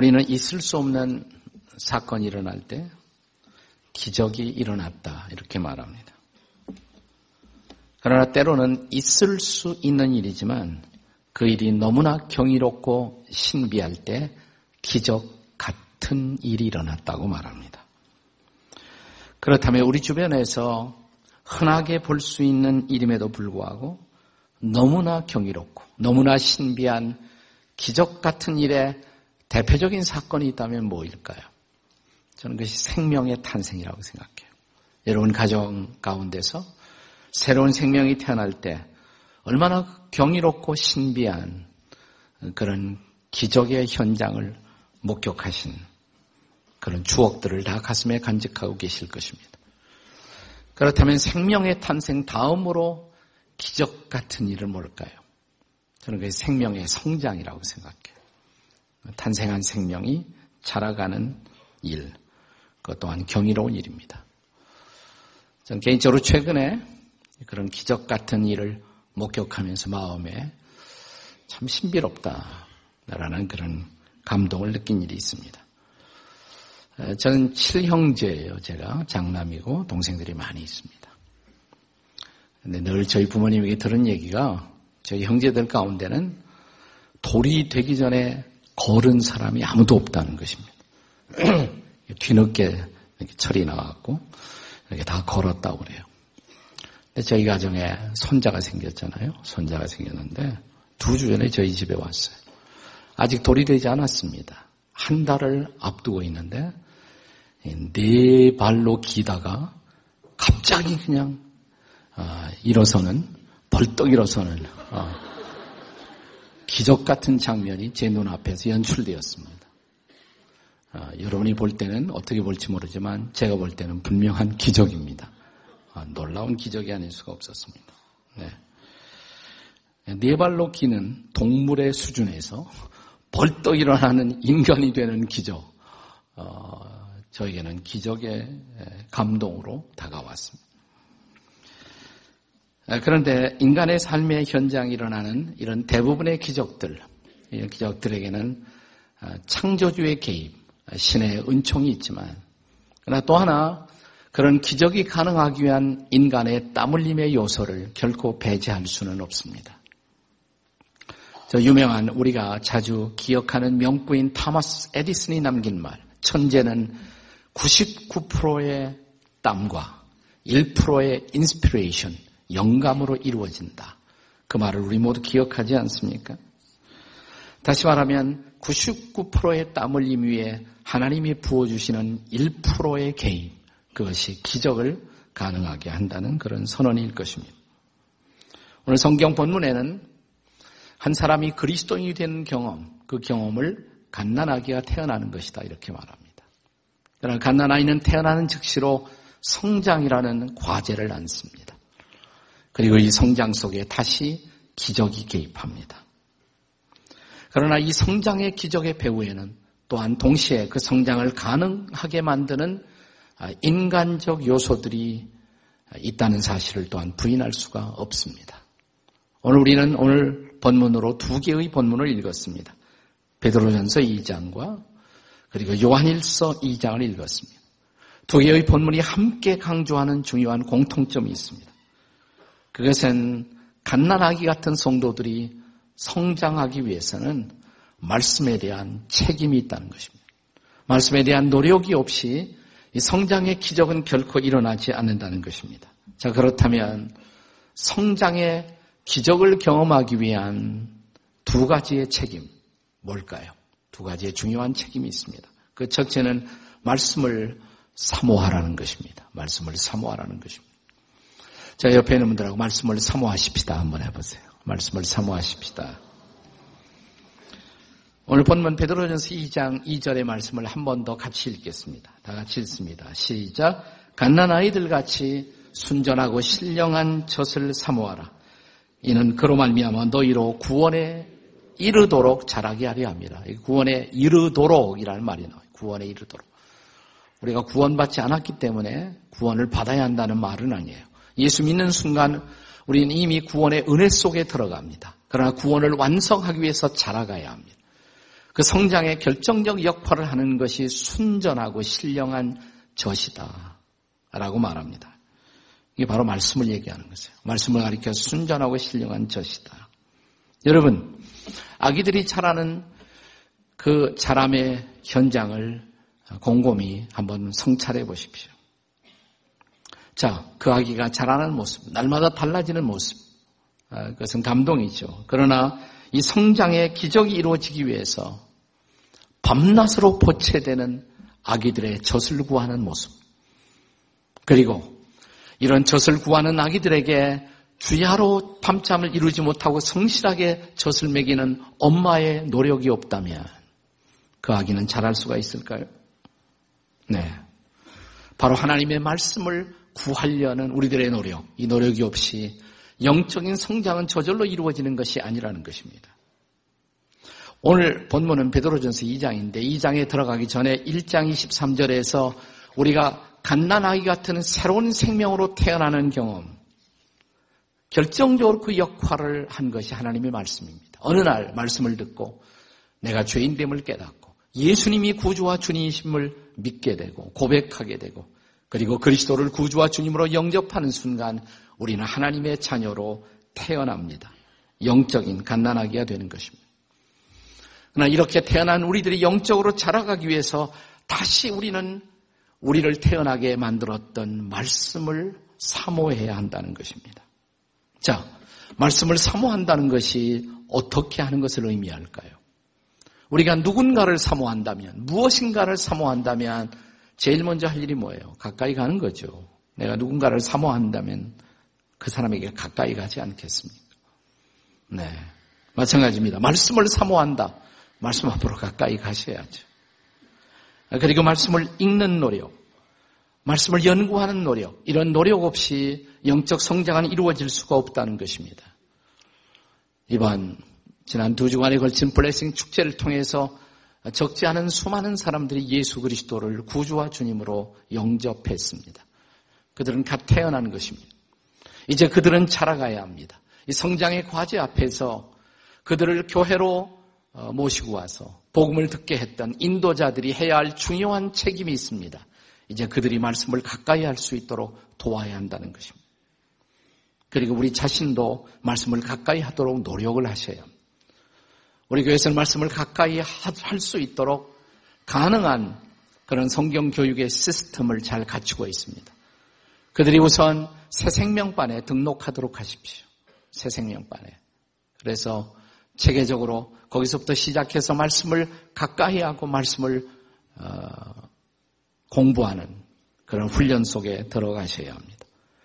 우리는 있을 수 없는 사건이 일어날 때 기적이 일어났다 이렇게 말합니다. 그러나 때로는 있을 수 있는 일이지만 그 일이 너무나 경이롭고 신비할 때 기적 같은 일이 일어났다고 말합니다. 그렇다면 우리 주변에서 흔하게 볼 수 있는 일임에도 불구하고 너무나 경이롭고 너무나 신비한 기적 같은 일에 대표적인 사건이 있다면 뭐일까요? 저는 그것이 생명의 탄생이라고 생각해요. 여러분 가정 가운데서 새로운 생명이 태어날 때 얼마나 경이롭고 신비한 그런 기적의 현장을 목격하신 그런 추억들을 다 가슴에 간직하고 계실 것입니다. 그렇다면 생명의 탄생 다음으로 기적 같은 일은 뭘까요? 저는 그게 생명의 성장이라고 생각해요. 탄생한 생명이 자라가는 일, 그것 또한 경이로운 일입니다. 저는 개인적으로 최근에 그런 기적 같은 일을 목격하면서 마음에 참 신비롭다라는 그런 감동을 느낀 일이 있습니다. 저는 7형제예요. 제가 장남이고 동생들이 많이 있습니다. 근데 늘 저희 부모님에게 들은 얘기가 저희 형제들 가운데는 돌이 되기 전에 거른 사람이 아무도 없다는 것입니다. 뒤늦게 이렇게 철이 나왔고 이렇게 다 걸었다고 그래요. 근데 저희 가정에 손자가 생겼잖아요. 손자가 생겼는데 2주 전에 저희 집에 왔어요. 아직 돌이 되지 않았습니다. 한 달을 앞두고 있는데 네 발로 기다가 갑자기 그냥 벌떡 일어서는 기적 같은 장면이 제 눈앞에서 연출되었습니다. 여러분이 볼 때는 어떻게 볼지 모르지만 제가 볼 때는 분명한 기적입니다. 놀라운 기적이 아닐 수가 없었습니다. 네 발로 기는 동물의 수준에서 벌떡 일어나는 인간이 되는 기적, 저에게는 기적의 감동으로 다가왔습니다. 그런데 인간의 삶의 현장에 일어나는 이런 대부분의 기적들, 이런 기적들에게는 창조주의 개입, 신의 은총이 있지만, 그러나 또 하나 그런 기적이 가능하기 위한 인간의 땀 흘림의 요소를 결코 배제할 수는 없습니다. 저 유명한 우리가 자주 기억하는 명부인 타마스 에디슨이 남긴 말, 천재는 99%의 땀과 1%의 인스피레이션, 영감으로 이루어진다. 그 말을 우리 모두 기억하지 않습니까? 다시 말하면 99%의 땀 흘림 위에 하나님이 부어주시는 1%의 개입, 그것이 기적을 가능하게 한다는 그런 선언일 것입니다. 오늘 성경 본문에는 한 사람이 그리스도인이 된 경험, 그 경험을 갓난아기가 태어나는 것이다 이렇게 말합니다. 그러나 갓난아이는 태어나는 즉시로 성장이라는 과제를 안습니다. 그리고 이 성장 속에 다시 기적이 개입합니다. 그러나 이 성장의 기적의 배후에는 또한 동시에 그 성장을 가능하게 만드는 인간적 요소들이 있다는 사실을 또한 부인할 수가 없습니다. 오늘 우리는 오늘 본문으로 두 개의 본문을 읽었습니다. 베드로전서 2장과 그리고 요한일서 2장을 읽었습니다. 두 개의 본문이 함께 강조하는 중요한 공통점이 있습니다. 그것은 갓난아기 같은 성도들이 성장하기 위해서는 말씀에 대한 책임이 있다는 것입니다. 말씀에 대한 노력이 없이 이 성장의 기적은 결코 일어나지 않는다는 것입니다. 자, 그렇다면 성장의 기적을 경험하기 위한 두 가지의 책임, 뭘까요? 두 가지의 중요한 책임이 있습니다. 그 첫째는 말씀을 사모하라는 것입니다. 말씀을 사모하라는 것입니다. 자, 옆에 있는 분들하고 말씀을 사모하십시다. 한번 해보세요. 말씀을 사모하십시다. 오늘 본문 베드로전서 2장 2절의 말씀을 한 번 더 같이 읽겠습니다. 다 같이 읽습니다. 시작. 갓난아이들 같이 순전하고 신령한 젖을 사모하라. 이는 그로 말미암아 너희로 구원에 이르도록 자라게 하려 함이라. 구원에 이르도록이라는 말이 나와요. 구원에 이르도록. 우리가 구원받지 않았기 때문에 구원을 받아야 한다는 말은 아니에요. 예수 믿는 순간 우리는 이미 구원의 은혜 속에 들어갑니다. 그러나 구원을 완성하기 위해서 자라가야 합니다. 그 성장에 결정적 역할을 하는 것이 순전하고 신령한 젖이다 라고 말합니다. 이게 바로 말씀을 얘기하는 것이에요. 말씀을 가리켜 순전하고 신령한 젖이다. 여러분, 아기들이 자라는 그 자람의 현장을 곰곰이 한번 성찰해 보십시오. 자, 그 아기가 자라는 모습, 날마다 달라지는 모습, 그것은 감동이죠. 그러나 이 성장의 기적이 이루어지기 위해서 밤낮으로 보채되는 아기들의 젖을 구하는 모습, 그리고 이런 젖을 구하는 아기들에게 주야로 밤잠을 이루지 못하고 성실하게 젖을 먹이는 엄마의 노력이 없다면 그 아기는 자랄 수가 있을까요? 네, 바로 하나님의 말씀을 구하려는 우리들의 노력, 이 노력이 없이 영적인 성장은 저절로 이루어지는 것이 아니라는 것입니다. 오늘 본문은 베드로전서 2장인데 2장에 들어가기 전에 1장 23절에서 우리가 갓난아기 같은 새로운 생명으로 태어나는 경험, 결정적으로 그 역할을 한 것이 하나님의 말씀입니다. 어느 날 말씀을 듣고 내가 죄인됨을 깨닫고 예수님이 구주와 주님이심을 믿게 되고 고백하게 되고 그리고 그리스도를 구주와 주님으로 영접하는 순간 우리는 하나님의 자녀로 태어납니다. 영적인 갓난아기가 되는 것입니다. 그러나 이렇게 태어난 우리들이 영적으로 자라가기 위해서 다시 우리는 우리를 태어나게 만들었던 말씀을 사모해야 한다는 것입니다. 자, 말씀을 사모한다는 것이 어떻게 하는 것을 의미할까요? 우리가 누군가를 사모한다면, 무엇인가를 사모한다면 제일 먼저 할 일이 뭐예요? 가까이 가는 거죠. 내가 누군가를 사모한다면 그 사람에게 가까이 가지 않겠습니까? 네, 마찬가지입니다. 말씀을 사모한다. 말씀 앞으로 가까이 가셔야죠. 그리고 말씀을 읽는 노력, 말씀을 연구하는 노력, 이런 노력 없이 영적 성장은 이루어질 수가 없다는 것입니다. 지난 2주간에 걸친 블레싱 축제를 통해서 적지 않은 수많은 사람들이 예수 그리스도를 구주와 주님으로 영접했습니다. 그들은 갓 태어난 것입니다. 이제 그들은 자라가야 합니다. 이 성장의 과제 앞에서 그들을 교회로 모시고 와서 복음을 듣게 했던 인도자들이 해야 할 중요한 책임이 있습니다. 이제 그들이 말씀을 가까이 할 수 있도록 도와야 한다는 것입니다. 그리고 우리 자신도 말씀을 가까이 하도록 노력을 하셔야 합니다. 우리 교회에서는 말씀을 가까이 할 수 있도록 가능한 그런 성경 교육의 시스템을 잘 갖추고 있습니다. 그들이 우선 새생명반에 등록하도록 하십시오. 새생명반에. 그래서 체계적으로 거기서부터 시작해서 말씀을 가까이 하고 말씀을 공부하는 그런 훈련 속에 들어가셔야 합니다.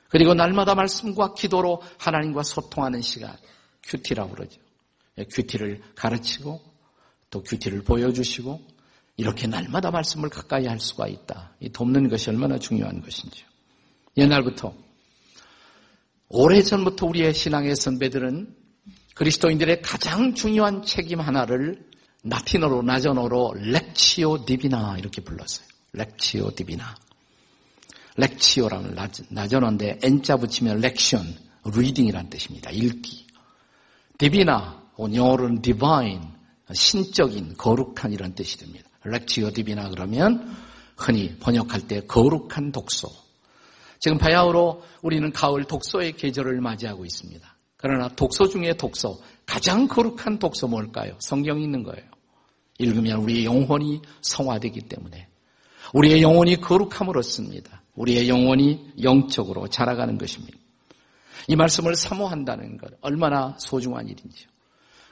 그리고 날마다 말씀과 기도로 하나님과 소통하는 시간, 큐티라고 그러죠. 큐티를 가르치고 또 큐티를 보여주시고 이렇게 날마다 말씀을 가까이 할 수가 있다. 이 돕는 것이 얼마나 중요한 것인지요. 옛날부터, 오래전부터 우리의 신앙의 선배들은 그리스도인들의 가장 중요한 책임 하나를 라틴어로, 나전어로 렉치오 디비나 이렇게 불렀어요. 렉치오 디비나. 렉치오라는 나전어인데 N자 붙이면 렉션, 리딩이라는 뜻입니다. 읽기. 디비나, 영어로는 divine, 신적인, 거룩한 이런 뜻이 됩니다. 렉치오 디비나 그러면 흔히 번역할 때 거룩한 독서. 지금 바야흐로 우리는 가을 독서의 계절을 맞이하고 있습니다. 그러나 독서 중에 독서, 가장 거룩한 독서 뭘까요? 성경이 있는 거예요. 읽으면 우리의 영혼이 성화되기 때문에. 우리의 영혼이 거룩함을 얻습니다. 우리의 영혼이 영적으로 자라가는 것입니다. 이 말씀을 사모한다는 것, 얼마나 소중한 일인지요.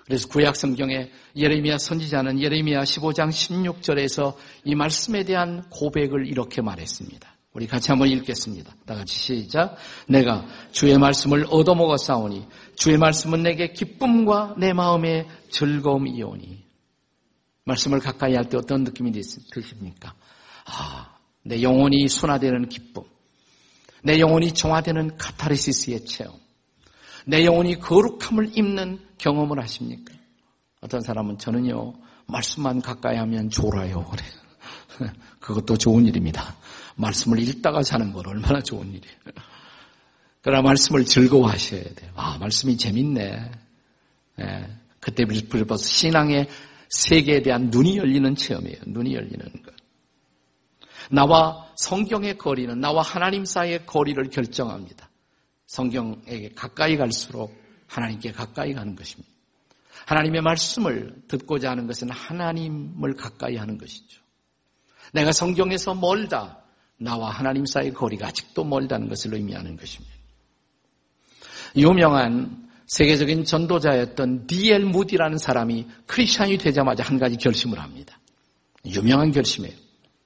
그래서 구약 성경에 예레미야 선지자는 예레미야 15장 16절에서 이 말씀에 대한 고백을 이렇게 말했습니다. 우리 같이 한번 읽겠습니다. 다 같이 시작. 내가 주의 말씀을 얻어먹었사오니 주의 말씀은 내게 기쁨과 내 마음의 즐거움이오니. 말씀을 가까이 할 때 어떤 느낌이 드십니까? 내 영혼이 순화되는 기쁨, 내 영혼이 정화되는 카타르시스의 체험, 내 영혼이 거룩함을 입는 경험을 하십니까? 어떤 사람은 저는요, 말씀만 가까이 하면 졸아요 그래요. 그것도 좋은 일입니다. 말씀을 읽다가 자는 건 얼마나 좋은 일이에요. 그러나 말씀을 즐거워하셔야 돼요. 말씀이 재밌네. 그때부터 신앙의 세계에 대한 눈이 열리는 체험이에요. 눈이 열리는 것. 나와 성경의 거리는 나와 하나님 사이의 거리를 결정합니다. 성경에 가까이 갈수록 하나님께 가까이 가는 것입니다. 하나님의 말씀을 듣고자 하는 것은 하나님을 가까이 하는 것이죠. 내가 성경에서 멀다, 나와 하나님 사이의 거리가 아직도 멀다는 것을 의미하는 것입니다. 유명한 세계적인 전도자였던 D.L. 무디라는 사람이 크리스찬이 되자마자 한 가지 결심을 합니다. 유명한 결심이에요.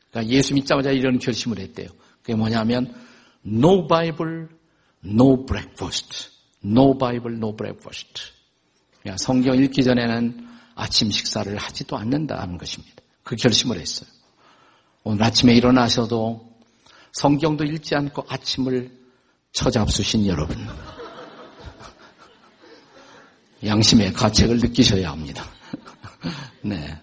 그러니까 예수 믿자마자 이런 결심을 했대요. 그게 뭐냐면 No Bible, No Breakfast. No Bible, No Breakfast. 그냥 성경 읽기 전에는 아침 식사를 하지도 않는다는 것입니다. 그 결심을 했어요. 오늘 아침에 일어나셔도 성경도 읽지 않고 아침을 처잡수신 여러분, 양심의 가책을 느끼셔야 합니다. 네,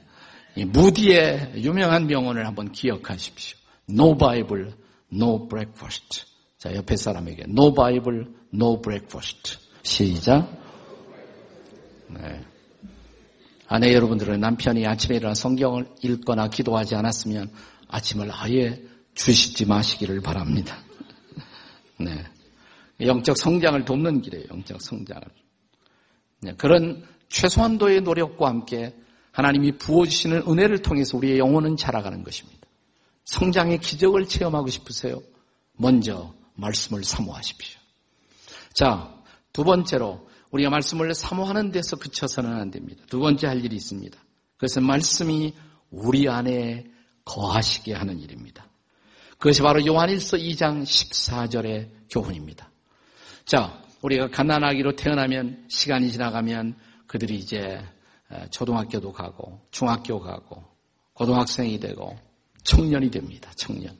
이 무디의 유명한 명언을 한번 기억하십시오. No Bible, No Breakfast. 자, 옆에 사람에게 No Bible, No Breakfast. 시작. 네. 아내 여러분들은 남편이 아침에 일어나 성경을 읽거나 기도하지 않았으면 아침을 아예 주시지 마시기를 바랍니다. 네, 영적 성장을 돕는 길이에요. 영적 성장을. 그런 최소한도의 노력과 함께 하나님이 부어주시는 은혜를 통해서 우리의 영혼은 자라가는 것입니다. 성장의 기적을 체험하고 싶으세요? 먼저 말씀을 사모하십시오. 자, 두 번째로 우리가 말씀을 사모하는 데서 그쳐서는 안 됩니다. 두 번째 할 일이 있습니다. 그것은 말씀이 우리 안에 거하시게 하는 일입니다. 그것이 바로 요한일서 2장 14절의 교훈입니다. 자, 우리가 가난아기로 태어나면 시간이 지나가면 그들이 이제 초등학교도 가고 중학교 가고 고등학생이 되고 청년이 됩니다. 청년.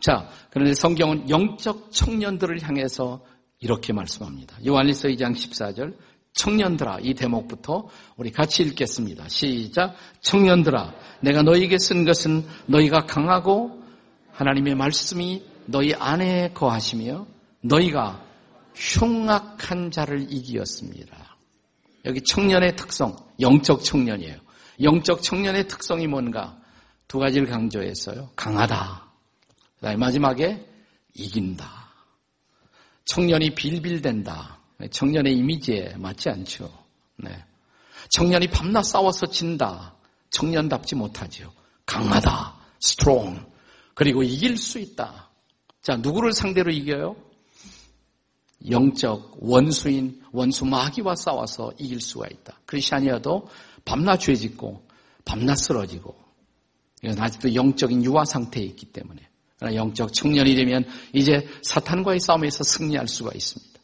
자, 그런데 성경은 영적 청년들을 향해서 이렇게 말씀합니다. 요한일서 2장 14절 청년들아, 이 대목부터 우리 같이 읽겠습니다. 시작. 청년들아, 내가 너희에게 쓴 것은 너희가 강하고 하나님의 말씀이 너희 안에 거하시며 너희가 흉악한 자를 이기었습니다. 여기 청년의 특성, 영적 청년이에요. 영적 청년의 특성이 뭔가? 두 가지를 강조했어요. 강하다. 그다음에 마지막에 이긴다. 청년이 빌빌댄다. 청년의 이미지에 맞지 않죠. 네. 청년이 밤낮 싸워서 진다. 청년답지 못하죠. 강하다. strong. 그리고 이길 수 있다. 자, 누구를 상대로 이겨요? 영적 원수인 원수 마귀와 싸워서 이길 수가 있다. 크리스찬이어도 밤낮 죄짓고 밤낮 쓰러지고 이건 아직도 영적인 유아 상태에 있기 때문에 그러나 영적 청년이 되면 이제 사탄과의 싸움에서 승리할 수가 있습니다.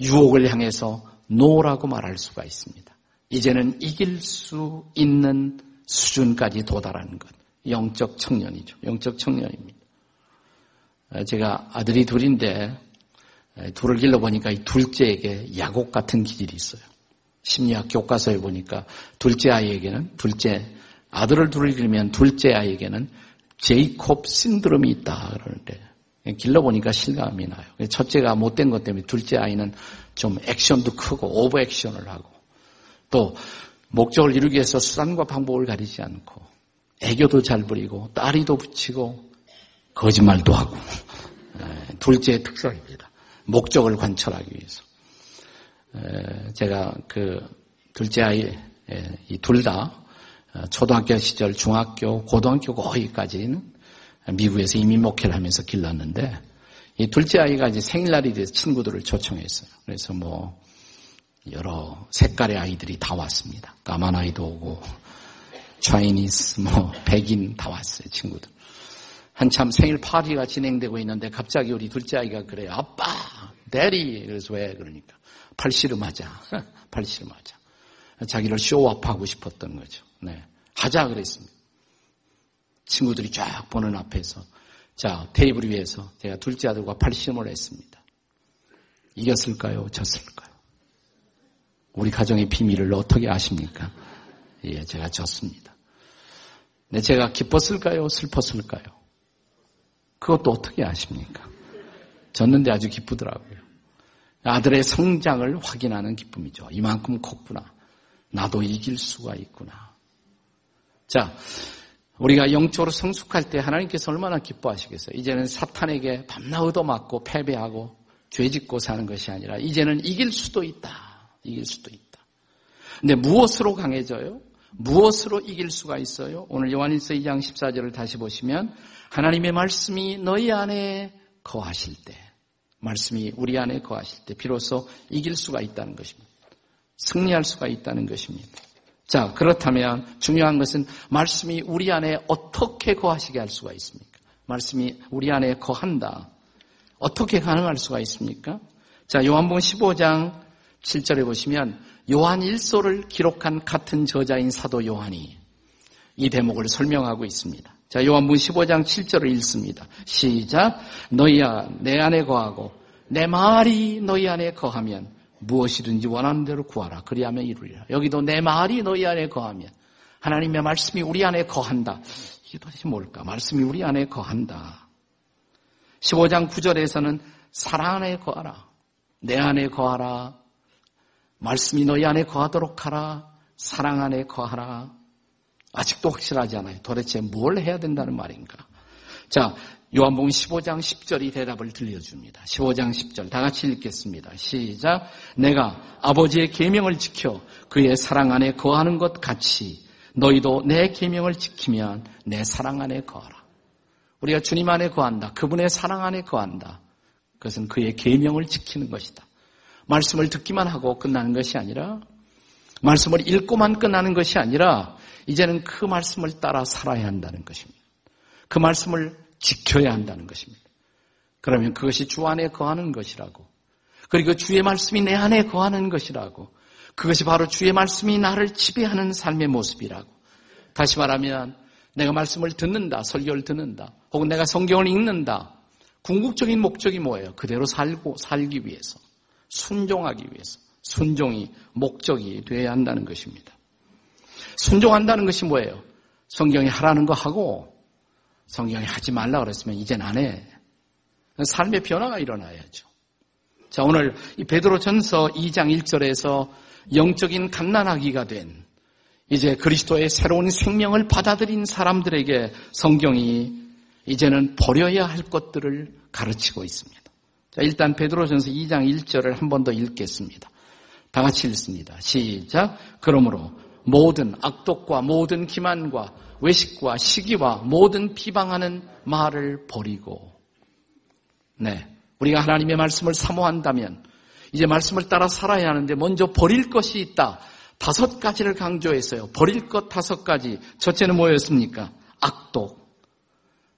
유혹을 향해서 노라고 말할 수가 있습니다. 이제는 이길 수 있는 수준까지 도달하는 것. 영적 청년이죠. 영적 청년입니다. 제가 아들이 둘인데 둘을 길러보니까 이 둘째에게 야곱 같은 기질이 있어요. 심리학 교과서에 보니까 둘째 아들을 둘을 길면 둘째 아이에게는 제이콥 신드롬이 있다 그러는데 길러보니까 실감이 나요. 첫째가 못된 것 때문에 둘째 아이는 좀 액션도 크고 오버 액션을 하고 또 목적을 이루기 위해서 수단과 방법을 가리지 않고 애교도 잘 부리고 따리도 붙이고 거짓말도 하고 둘째의 특성입니다. 목적을 관철하기 위해서. 제가 그 둘째 아이, 이 둘 다 초등학교 시절, 중학교, 고등학교 거기까지는 미국에서 이민 목회를 하면서 길렀는데 이 둘째 아이가 이제 생일날이 돼서 친구들을 초청했어요. 그래서 뭐 여러 색깔의 아이들이 다 왔습니다. 까만 아이도 오고 차이니스, 뭐 백인 다 왔어요. 친구들. 한참 생일 파티가 진행되고 있는데 갑자기 우리 둘째 아이가 그래요. 아빠, 대리. 그래서 왜 그러니까 팔씨름하자. 자기를 쇼업하고 싶었던 거죠. 네, 하자 그랬습니다. 친구들이 쫙 보는 앞에서 자 테이블 위에서 제가 둘째 아들과 팔씨름을 했습니다. 이겼을까요? 졌을까요? 우리 가정의 비밀을 어떻게 아십니까? 예, 제가 졌습니다. 근데 제가 기뻤을까요? 슬펐을까요? 그것도 어떻게 아십니까? 졌는데 아주 기쁘더라고요. 아들의 성장을 확인하는 기쁨이죠. 이만큼 컸구나. 나도 이길 수가 있구나. 자, 우리가 영적으로 성숙할 때 하나님께서 얼마나 기뻐하시겠어요? 이제는 사탄에게 밤낮 얻어맞고 패배하고 죄짓고 사는 것이 아니라 이제는 이길 수도 있다. 이길 수도 있다. 근데 무엇으로 강해져요? 무엇으로 이길 수가 있어요? 오늘 요한일서 2장 14절을 다시 보시면 하나님의 말씀이 너희 안에 거하실 때, 말씀이 우리 안에 거하실 때 비로소 이길 수가 있다는 것입니다. 승리할 수가 있다는 것입니다. 자, 그렇다면 중요한 것은 말씀이 우리 안에 어떻게 거하시게 할 수가 있습니까? 말씀이 우리 안에 거한다. 어떻게 가능할 수가 있습니까? 자, 요한복음 15장 7절에 보시면 요한 일서를 기록한 같은 저자인 사도 요한이 이 대목을 설명하고 있습니다. 자, 요한복음 15장 7절을 읽습니다. 시작. 너희야 내 안에 거하고 내 말이 너희 안에 거하면 무엇이든지 원하는 대로 구하라. 그리하면 이루리라. 여기도 내 말이 너희 안에 거하면, 하나님의 말씀이 우리 안에 거한다. 이게 도대체 뭘까? 말씀이 우리 안에 거한다. 15장 9절에서는 사랑 안에 거하라. 내 안에 거하라. 말씀이 너희 안에 거하도록 하라. 사랑 안에 거하라. 아직도 확실하지 않아요. 도대체 뭘 해야 된다는 말인가? 자, 요한복음 15장 10절이 대답을 들려줍니다. 15장 10절 다 같이 읽겠습니다. 시작. 내가 아버지의 계명을 지켜 그의 사랑 안에 거하는 것 같이 너희도 내 계명을 지키면 내 사랑 안에 거하라. 우리가 주님 안에 거한다. 그분의 사랑 안에 거한다. 그것은 그의 계명을 지키는 것이다. 말씀을 듣기만 하고 끝나는 것이 아니라, 말씀을 읽고만 끝나는 것이 아니라 이제는 그 말씀을 따라 살아야 한다는 것입니다. 그 말씀을 지켜야 한다는 것입니다. 그러면 그것이 주 안에 거하는 것이라고, 그리고 주의 말씀이 내 안에 거하는 것이라고, 그것이 바로 주의 말씀이 나를 지배하는 삶의 모습이라고. 다시 말하면 내가 말씀을 듣는다, 설교를 듣는다, 혹은 내가 성경을 읽는다, 궁극적인 목적이 뭐예요? 그대로 살기 위해서, 순종하기 위해서. 순종이 목적이 되어야 한다는 것입니다. 순종한다는 것이 뭐예요? 성경이 하라는 거 하고, 성경이 하지 말라 그랬으면 이젠 안 해. 삶의 변화가 일어나야죠. 자, 오늘 이 베드로전서 2장 1절에서 영적인 갓난아기가 된, 이제 그리스도의 새로운 생명을 받아들인 사람들에게 성경이 이제는 버려야 할 것들을 가르치고 있습니다. 자, 일단 베드로전서 2장 1절을 한 번 더 읽겠습니다. 다 같이 읽습니다. 시작. 그러므로 모든 악독과 모든 기만과 외식과 시기와 모든 비방하는 말을 버리고. 네, 우리가 하나님의 말씀을 사모한다면 이제 말씀을 따라 살아야 하는데 먼저 버릴 것이 있다. 5가지를 강조했어요. 버릴 것 5가지. 첫째는 뭐였습니까? 악독.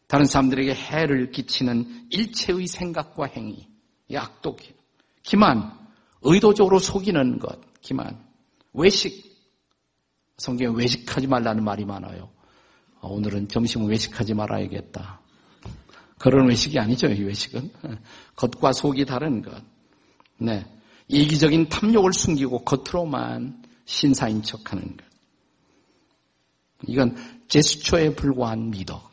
다른 사람들에게 해를 끼치는 일체의 생각과 행위. 이 악독이에요. 기만. 의도적으로 속이는 것. 기만. 외식. 성경에 외식하지 말라는 말이 많아요. 오늘은 점심은 외식하지 말아야겠다. 그런 외식이 아니죠, 이 외식은. 겉과 속이 다른 것. 네. 이기적인 탐욕을 숨기고 겉으로만 신사인 척 하는 것. 이건 제스처에 불과한 미덕.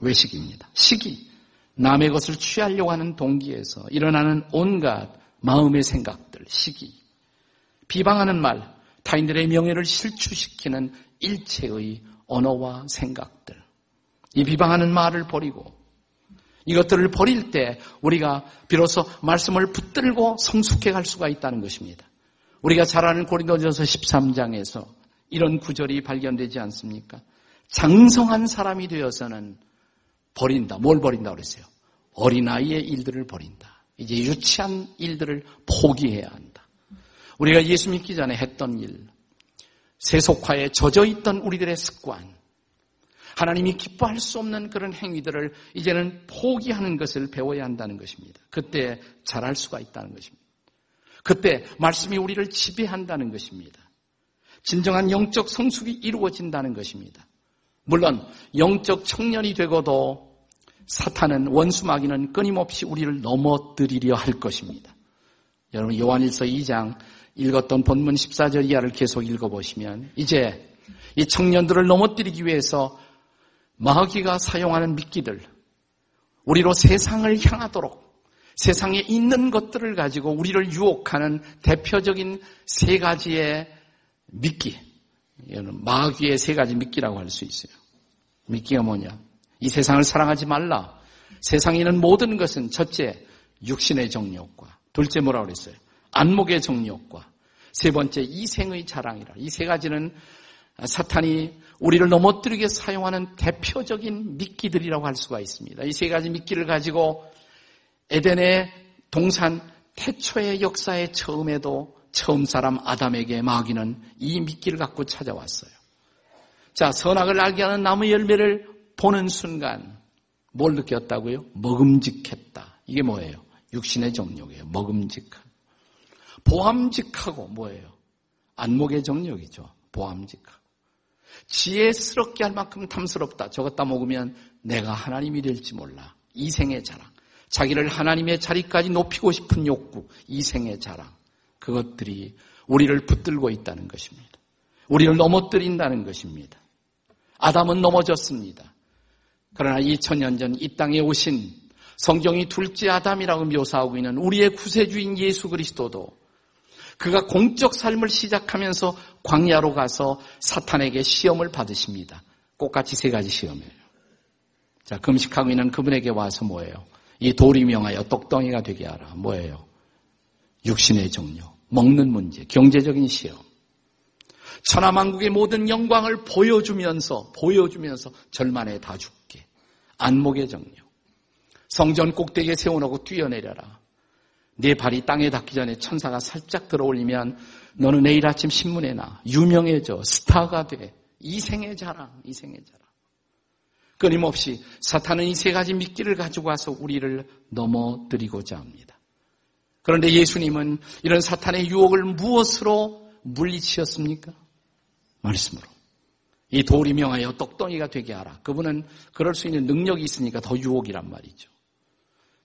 외식입니다. 시기. 남의 것을 취하려고 하는 동기에서 일어나는 온갖 마음의 생각들. 시기. 비방하는 말. 타인들의 명예를 실추시키는 일체의 언어와 생각들. 이 비방하는 말을 버리고, 이것들을 버릴 때 우리가 비로소 말씀을 붙들고 성숙해 갈 수가 있다는 것입니다. 우리가 잘 아는 고린도전서 13장에서 이런 구절이 발견되지 않습니까? 장성한 사람이 되어서는 버린다. 뭘 버린다 그랬어요? 어린아이의 일들을 버린다. 이제 유치한 일들을 포기해야 한다. 우리가 예수 믿기 전에 했던 일, 세속화에 젖어있던 우리들의 습관, 하나님이 기뻐할 수 없는 그런 행위들을 이제는 포기하는 것을 배워야 한다는 것입니다. 그때 잘할 수가 있다는 것입니다. 그때 말씀이 우리를 지배한다는 것입니다. 진정한 영적 성숙이 이루어진다는 것입니다. 물론 영적 청년이 되고도 사탄은, 원수 마귀는 끊임없이 우리를 넘어뜨리려 할 것입니다. 여러분, 요한일서 2장 읽었던 본문 14절 이하를 계속 읽어보시면 이제 이 청년들을 넘어뜨리기 위해서 마귀가 사용하는 미끼들, 우리로 세상을 향하도록, 세상에 있는 것들을 가지고 우리를 유혹하는 대표적인 3가지의 미끼, 이거는 마귀의 세 가지 미끼라고 할 수 있어요. 미끼가 뭐냐? 이 세상을 사랑하지 말라. 세상에 있는 모든 것은 첫째 육신의 정욕과, 둘째 뭐라고 그랬어요? 안목의 정욕과, 세 번째 이생의 자랑이라. 이 세 가지는 사탄이 우리를 넘어뜨리게 사용하는 대표적인 미끼들이라고 할 수가 있습니다. 이 세 가지 미끼를 가지고 에덴의 동산 태초의 역사의 처음에도 처음 사람 아담에게 마귀는 이 미끼를 갖고 찾아왔어요. 자, 선악을 알게 하는 나무 열매를 보는 순간 뭘 느꼈다고요? 먹음직했다. 이게 뭐예요? 육신의 정욕이에요. 먹음직한. 보암직하고 뭐예요? 안목의 정욕이죠. 보암직하고. 지혜스럽게 할 만큼 탐스럽다. 저것 다 먹으면 내가 하나님이 될지 몰라. 이생의 자랑. 자기를 하나님의 자리까지 높이고 싶은 욕구. 이생의 자랑. 그것들이 우리를 붙들고 있다는 것입니다. 우리를 넘어뜨린다는 것입니다. 아담은 넘어졌습니다. 그러나 2000년 전 이 땅에 오신 성경이 둘째 아담이라고 묘사하고 있는 우리의 구세주인 예수 그리스도도 그가 공적 삶을 시작하면서 광야로 가서 사탄에게 시험을 받으십니다. 똑같이 세 가지 시험이에요. 자, 금식하고 있는 그분에게 와서 뭐예요? 이 돌이 명하여 떡덩이가 되게 하라. 뭐예요? 육신의 정욕, 먹는 문제, 경제적인 시험. 천하만국의 모든 영광을 보여주면서 절만에 다 죽게. 안목의 정욕. 성전 꼭대기에 세워놓고 뛰어내려라. 내 발이 땅에 닿기 전에 천사가 살짝 들어올리면 너는 내일 아침 신문에 나. 유명해져. 스타가 돼. 이생의 자랑. 이생의 자랑. 끊임없이 사탄은 이 세 가지 미끼를 가지고 와서 우리를 넘어뜨리고자 합니다. 그런데 예수님은 이런 사탄의 유혹을 무엇으로 물리치셨습니까? 말씀으로. 이 돌이 명하여 떡덩이가 되게 하라. 그분은 그럴 수 있는 능력이 있으니까 더 유혹이란 말이죠.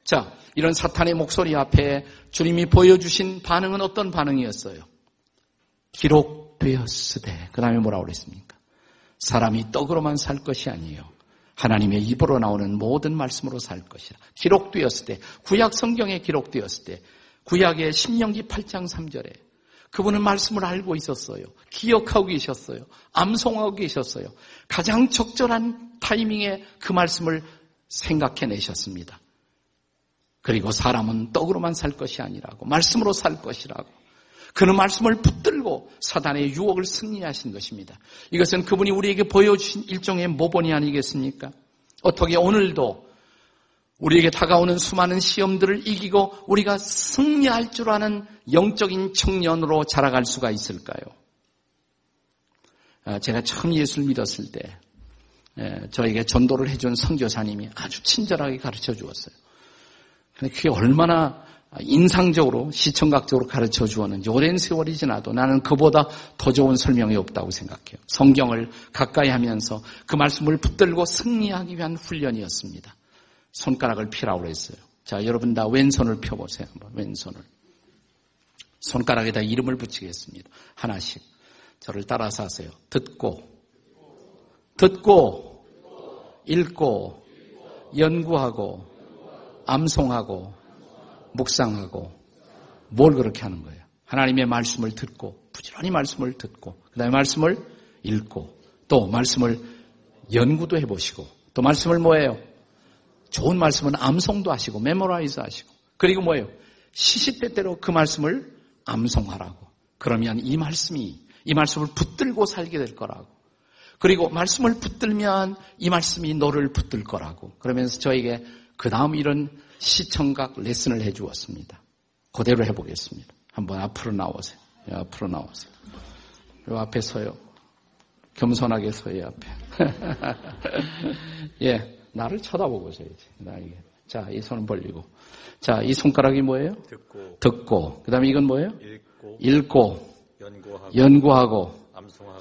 자, 이런 사탄의 목소리 앞에 주님이 보여주신 반응은 어떤 반응이었어요? 기록되었으되. 그 다음에 뭐라고 그랬습니까? 사람이 떡으로만 살 것이 아니에요. 하나님의 입으로 나오는 모든 말씀으로 살 것이라. 기록되었을 때, 구약 성경에 기록되었을 때, 구약의 신명기 8장 3절에 그분은 말씀을 알고 있었어요. 기억하고 계셨어요. 암송하고 계셨어요. 가장 적절한 타이밍에 그 말씀을 생각해내셨습니다. 그리고 사람은 떡으로만 살 것이 아니라고, 말씀으로 살 것이라고. 그는 말씀을 붙들고 사단의 유혹을 승리하신 것입니다. 이것은 그분이 우리에게 보여주신 일종의 모본이 아니겠습니까? 어떻게 오늘도 우리에게 다가오는 수많은 시험들을 이기고 우리가 승리할 줄 아는 영적인 청년으로 자라갈 수가 있을까요? 제가 처음 예수를 믿었을 때 저에게 전도를 해준 선교사님이 아주 친절하게 가르쳐 주었어요. 근데 그게 얼마나 인상적으로 시청각적으로 가르쳐 주었는지 오랜 세월이 지나도 나는 그보다 더 좋은 설명이 없다고 생각해요. 성경을 가까이 하면서 그 말씀을 붙들고 승리하기 위한 훈련이었습니다. 손가락을 펴라고 했어요. 자, 여러분 다 왼손을 펴보세요. 한번 왼손을. 손가락에다 이름을 붙이겠습니다. 하나씩. 저를 따라서 하세요. 듣고, 읽고, 연구하고, 암송하고, 묵상하고. 뭘 그렇게 하는 거예요? 하나님의 말씀을 듣고, 부지런히 말씀을 듣고, 그 다음에 말씀을 읽고, 또 말씀을 연구도 해보시고, 또 말씀을 뭐예요? 좋은 말씀은 암송도 하시고, 메모라이즈 하시고, 그리고 뭐예요? 시시때때로 그 말씀을 암송하라고. 그러면 이 말씀을 붙들고 살게 될 거라고. 그리고 말씀을 붙들면 이 말씀이 너를 붙들 거라고. 그러면서 저에게 그 다음 이런 시청각 레슨을 해 주었습니다. 그대로 해보겠습니다. 한번 앞으로 나오세요. 앞으로 나오세요. 요 앞에 서요. 겸손하게 서요, 앞에. 예, 나를 쳐다보고 서요. 나에게. 자, 이 손은 벌리고. 자, 이 손가락이 뭐예요? 듣고. 그 다음에 이건 뭐예요? 읽고. 연구하고.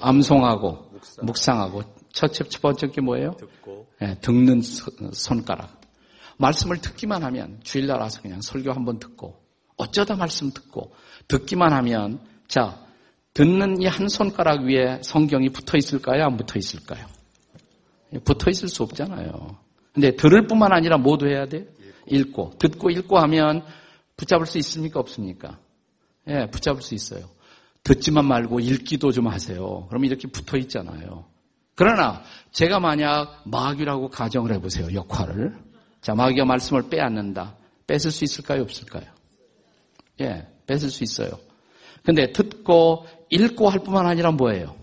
암송하고. 묵상하고. 첫 번째 게 뭐예요? 듣고. 예, 듣는 손가락. 말씀을 듣기만 하면 주일날 와서 그냥 설교 한번 듣고 어쩌다 말씀 듣고 듣기만 하면 자 듣는 이 한 손가락 위에 성경이 붙어 있을까요? 안 붙어 있을까요? 붙어 있을 수 없잖아요. 근데 들을 뿐만 아니라 모두 해야 돼? 읽고. 듣고 읽고 하면 붙잡을 수 있습니까? 없습니까? 예, 붙잡을 수 있어요. 듣지만 말고 읽기도 좀 하세요. 그러면 이렇게 붙어 있잖아요. 그러나 제가 만약 마귀라고 가정을 해보세요. 역할을. 자, 마귀가 말씀을 빼앗는다. 뺏을 수 있을까요? 없을까요? 예, 뺏을 수 있어요. 근데 듣고 읽고 할 뿐만 아니라 뭐예요?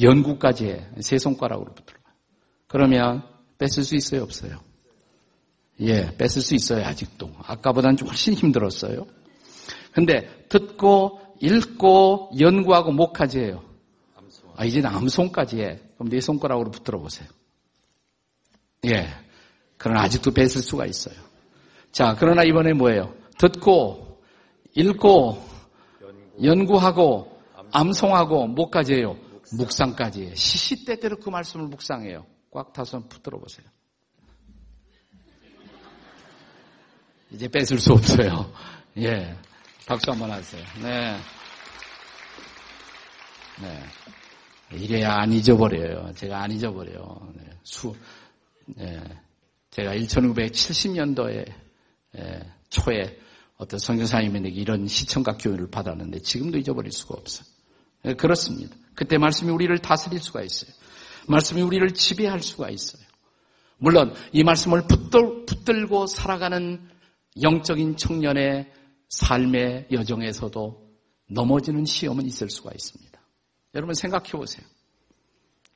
연구까지 해. 세 손가락으로 붙들어. 그러면 뺏을 수 있어요? 없어요? 예, 뺏을 수 있어요. 아직도. 아까보다는 좀 훨씬 힘들었어요. 근데 듣고 읽고 연구하고 뭐까지 해요? 아, 이제는 암송까지 해. 그럼 네 손가락으로 붙들어 보세요. 예, 그러나 아직도 뺏을 수가 있어요. 자, 그러나 이번에 뭐예요? 듣고 읽고 연구하고 암송하고 뭐까지 해요? 묵상까지 해요. 시시때때로 그 말씀을 묵상해요. 꽉 타서 붙들어 보세요. 이제 뺏을 수 없어요. 예, 박수 한번 하세요. 네, 네. 이래야 안 잊어버려요. 제가 안 잊어버려요. 네. 네. 제가 1970년도에 초에 어떤 선교사님에게 이런 시청각 교훈을 받았는데 지금도 잊어버릴 수가 없어요. 네, 그렇습니다. 그때 말씀이 우리를 다스릴 수가 있어요. 말씀이 우리를 지배할 수가 있어요. 물론 이 말씀을 붙들고 살아가는 영적인 청년의 삶의 여정에서도 넘어지는 시험은 있을 수가 있습니다. 여러분 생각해 보세요.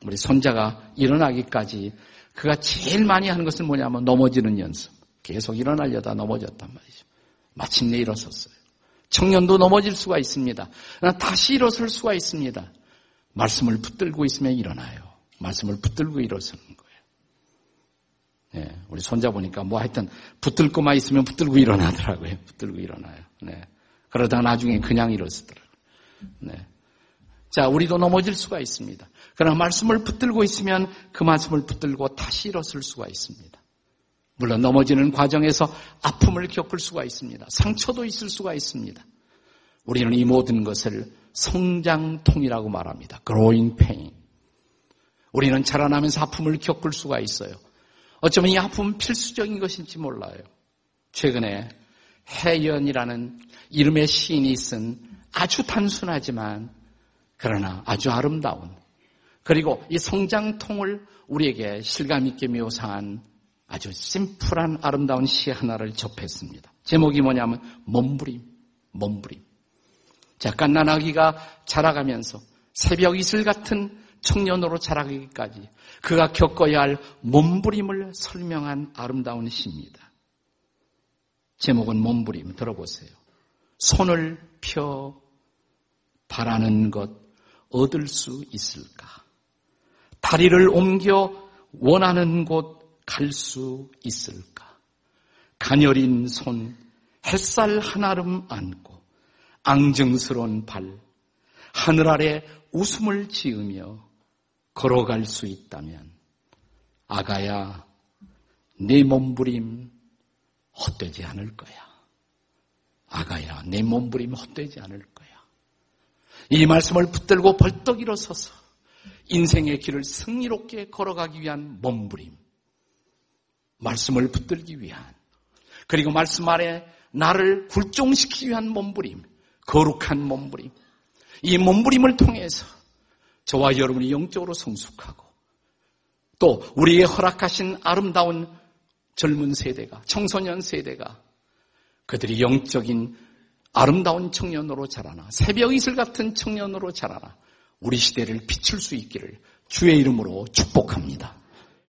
우리 손자가 일어나기까지 그가 제일 많이 하는 것은 뭐냐면 넘어지는 연습. 계속 일어나려다 넘어졌단 말이죠. 마침내 일어섰어요. 청년도 넘어질 수가 있습니다. 그러나 다시 일어설 수가 있습니다. 말씀을 붙들고 있으면 일어나요. 말씀을 붙들고 일어서는 거예요. 네, 우리 손자 보니까 뭐 하여튼 붙들고만 있으면 붙들고 일어나더라고요. 붙들고 일어나요. 네, 그러다 나중에 그냥 일어서더라고요. 네. 자, 우리도 넘어질 수가 있습니다. 그러나 말씀을 붙들고 있으면 그 말씀을 붙들고 다시 일어설 수가 있습니다. 물론 넘어지는 과정에서 아픔을 겪을 수가 있습니다. 상처도 있을 수가 있습니다. 우리는 이 모든 것을 성장통이라고 말합니다. Growing pain. 우리는 자라나면서 아픔을 겪을 수가 있어요. 어쩌면 이 아픔은 필수적인 것인지 몰라요. 최근에 해연이라는 이름의 시인이 쓴 아주 단순하지만 그러나 아주 아름다운 그리고 이 성장통을 우리에게 실감 있게 묘사한 아주 심플한 아름다운 시 하나를 접했습니다. 제목이 뭐냐면 몸부림, 몸부림. 자, 갓난아기가 자라가면서 새벽 이슬 같은 청년으로 자라기까지 그가 겪어야 할 몸부림을 설명한 아름다운 시입니다. 제목은 몸부림, 들어보세요. 손을 펴 바라는 것 얻을 수 있을까? 다리를 옮겨 원하는 곳 갈 수 있을까? 가녀린 손, 햇살 한 알음 안고 앙증스러운 발, 하늘 아래 웃음을 지으며 걸어갈 수 있다면 아가야, 내 몸부림 헛되지 않을 거야. 아가야, 내 몸부림 헛되지 않을 거야. 이 말씀을 붙들고 벌떡 일어서서 인생의 길을 승리롭게 걸어가기 위한 몸부림. 말씀을 붙들기 위한. 그리고 말씀 아래 나를 굴종시키기 위한 몸부림. 거룩한 몸부림. 이 몸부림을 통해서 저와 여러분이 영적으로 성숙하고 또 우리의 허락하신 아름다운 젊은 세대가, 청소년 세대가 그들이 영적인 아름다운 청년으로 자라나 새벽 이슬 같은 청년으로 자라나 우리 시대를 비출 수 있기를 주의 이름으로 축복합니다.